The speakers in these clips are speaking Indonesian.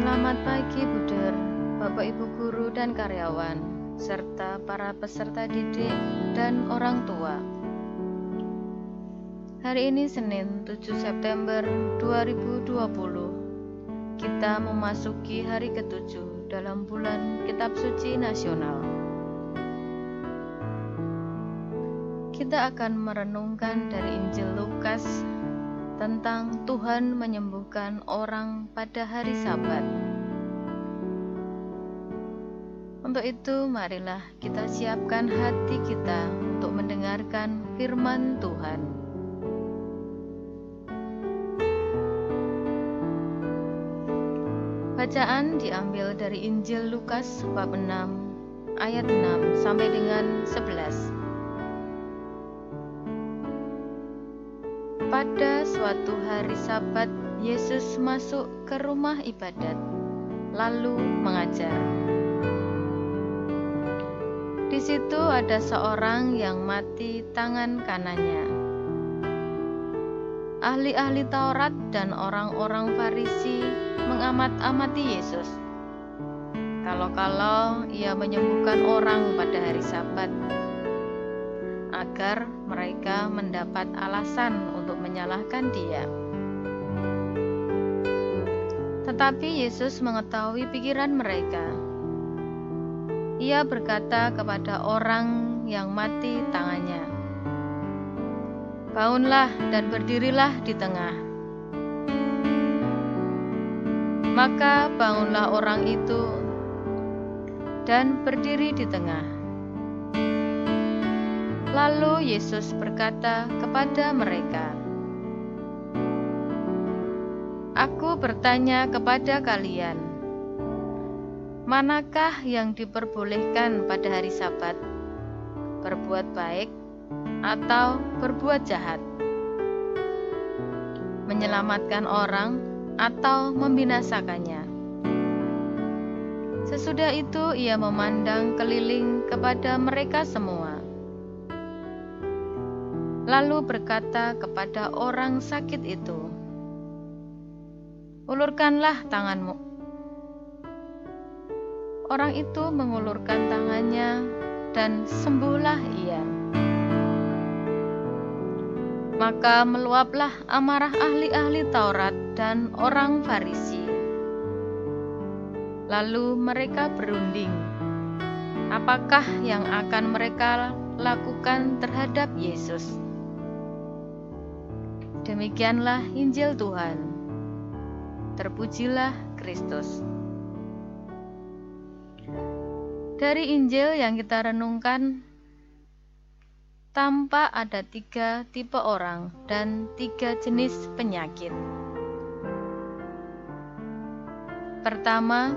Selamat pagi, Buder, Bapak Ibu guru dan karyawan, serta para peserta didik dan orang tua. Hari ini Senin, 7 September 2020. Kita memasuki hari ke-7 dalam bulan Kitab Suci Nasional. Kita akan merenungkan dari Injil Lukas tentang Tuhan menyembuhkan orang pada hari Sabat. Untuk itu, marilah kita siapkan hati kita untuk mendengarkan firman Tuhan. Bacaan diambil dari Injil Lukas bab 6 ayat 6 sampai dengan 11. Pada suatu hari Sabat, Yesus masuk ke rumah ibadat, lalu mengajar. Di situ ada seorang yang mati tangan kanannya. Ahli-ahli Taurat dan orang-orang Farisi mengamat-amati Yesus. Kalau-kalau ia menyembuhkan orang pada hari Sabat, agar mereka mendapat alasan untuk menyalahkan dia. Tetapi Yesus mengetahui pikiran mereka. Ia berkata kepada orang yang mati tangannya, "Bangunlah dan berdirilah di tengah." Maka bangunlah orang itu dan berdiri di tengah. Lalu Yesus berkata kepada mereka, "Aku bertanya kepada kalian, manakah yang diperbolehkan pada hari Sabat? Berbuat baik atau berbuat jahat? Menyelamatkan orang atau membinasakannya?" Sesudah itu ia memandang keliling kepada mereka semua. Lalu berkata kepada orang sakit itu, "Ulurkanlah tanganmu." Orang itu mengulurkan tangannya dan sembuhlah ia. Maka meluaplah amarah ahli-ahli Taurat dan orang Farisi. Lalu mereka berunding, apakah yang akan mereka lakukan terhadap Yesus. Demikianlah Injil Tuhan. Terpujilah Kristus. Dari Injil yang kita renungkan, tampak ada 3 tipe orang dan 3 jenis penyakit. Pertama,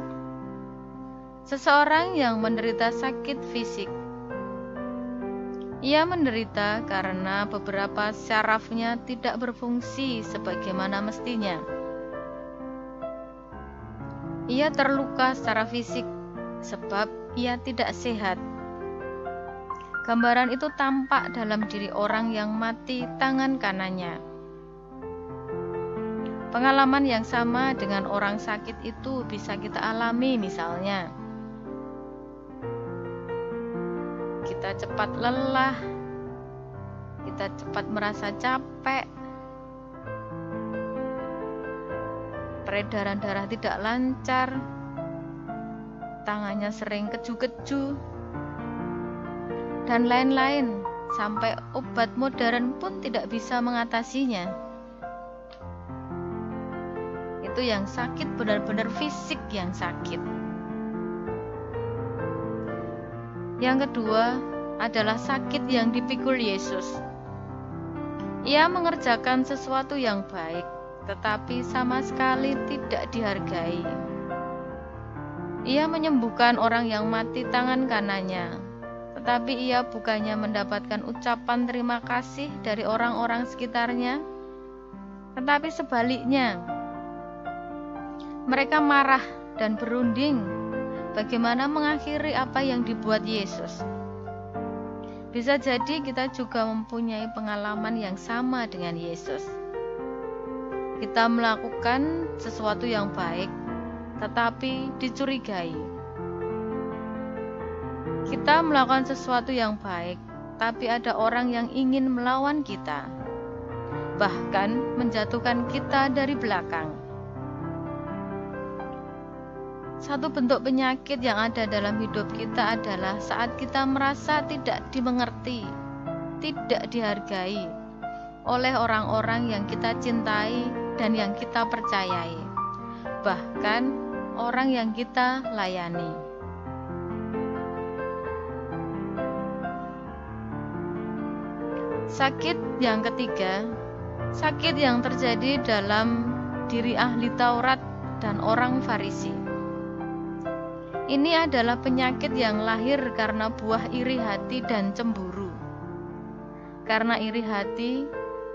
seseorang yang menderita sakit fisik. Ia menderita karena beberapa syarafnya tidak berfungsi sebagaimana mestinya. Ia terluka secara fisik sebab ia tidak sehat. Gambaran itu tampak dalam diri orang yang mati tangan kanannya. Pengalaman yang sama dengan orang sakit itu bisa kita alami, misalnya kita cepat lelah, kita cepat merasa capek, peredaran darah tidak lancar, tangannya sering keju-keju, dan lain-lain, sampai obat modern pun tidak bisa mengatasinya. Itu yang sakit, benar-benar fisik yang sakit. Yang kedua adalah sakit yang dipikul Yesus. Ia mengerjakan sesuatu yang baik, tetapi sama sekali tidak dihargai. Ia menyembuhkan orang yang mati tangan kanannya, tetapi ia bukannya mendapatkan ucapan terima kasih dari orang-orang sekitarnya, tetapi sebaliknya, mereka marah dan berunding. Bagaimana mengakhiri apa yang dibuat Yesus? Bisa jadi kita juga mempunyai pengalaman yang sama dengan Yesus. Kita melakukan sesuatu yang baik, tetapi dicurigai. Kita melakukan sesuatu yang baik, tapi ada orang yang ingin melawan kita, bahkan menjatuhkan kita dari belakang. Satu bentuk penyakit yang ada dalam hidup kita adalah saat kita merasa tidak dimengerti, tidak dihargai oleh orang-orang yang kita cintai dan yang kita percayai, bahkan orang yang kita layani. Sakit yang ketiga, sakit yang terjadi dalam diri ahli Taurat dan orang Farisi. Ini adalah penyakit yang lahir karena buah iri hati dan cemburu. Karena iri hati,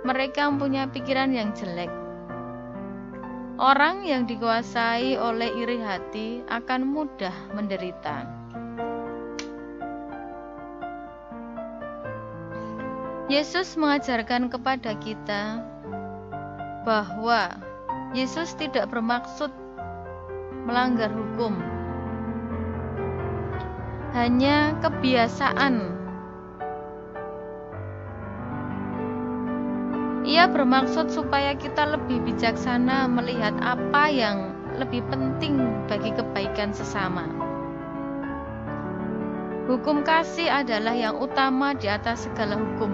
mereka mempunyai pikiran yang jelek. Orang yang dikuasai oleh iri hati akan mudah menderita. Yesus mengajarkan kepada kita bahwa Yesus tidak bermaksud melanggar hukum. Hanya kebiasaan. Ia bermaksud supaya kita lebih bijaksana melihat apa yang lebih penting bagi kebaikan sesama. Hukum kasih adalah yang utama di atas segala hukum.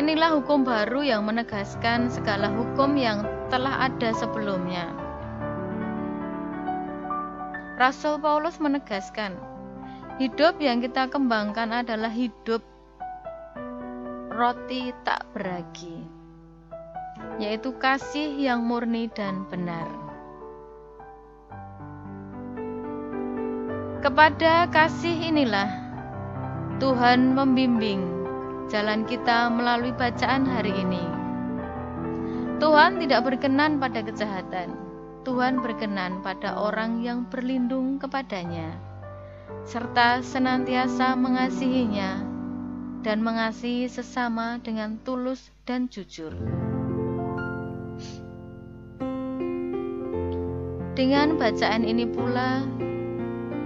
Inilah hukum baru yang menegaskan segala hukum yang telah ada sebelumnya. Rasul Paulus menegaskan, hidup yang kita kembangkan adalah hidup roti tak beragi, yaitu kasih yang murni dan benar. Kepada kasih inilah Tuhan membimbing jalan kita melalui bacaan hari ini. Tuhan tidak berkenan pada kejahatan, Tuhan berkenan pada orang yang berlindung kepadanya, serta senantiasa mengasihinya dan mengasihi sesama dengan tulus dan jujur. Dengan bacaan ini pula,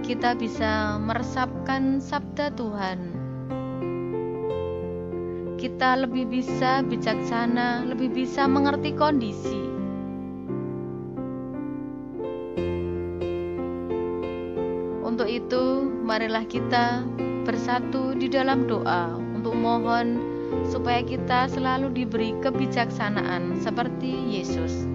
kita bisa meresapkan sabda Tuhan. Kita lebih bisa bijaksana, lebih bisa mengerti kondisi. Untuk itu, marilah kita bersatu di dalam doa untuk mohon supaya kita selalu diberi kebijaksanaan seperti Yesus.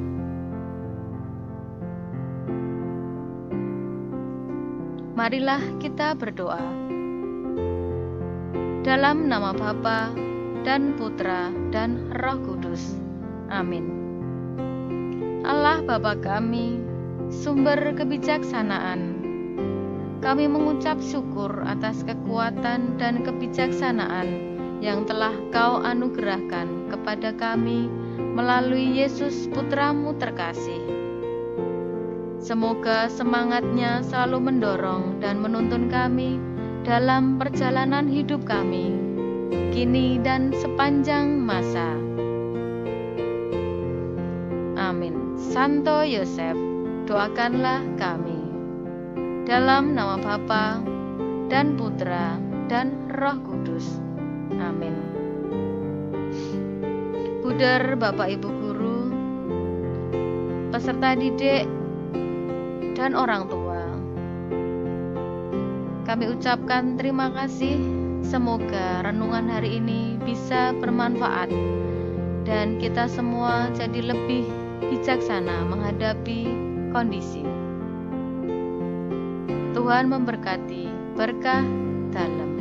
Marilah kita berdoa. Dalam nama Bapa dan Putra dan Roh Kudus. Amin. Allah Bapa kami, sumber kebijaksanaan, kami mengucap syukur atas kekuatan dan kebijaksanaan yang telah Kau anugerahkan kepada kami melalui Yesus Putramu terkasih. Semoga semangatnya selalu mendorong dan menuntun kami dalam perjalanan hidup kami, kini dan sepanjang masa. Amin. Santo Yosef, doakanlah kami. Dalam nama Bapa dan Putra dan Roh Kudus. Amin. Buder Bapak Ibu Guru, peserta didik dan orang tua, kami ucapkan terima kasih. Semoga renungan hari ini bisa bermanfaat dan kita semua jadi lebih bijaksana menghadapi kondisi. Tuhan memberkati, berkah dalam.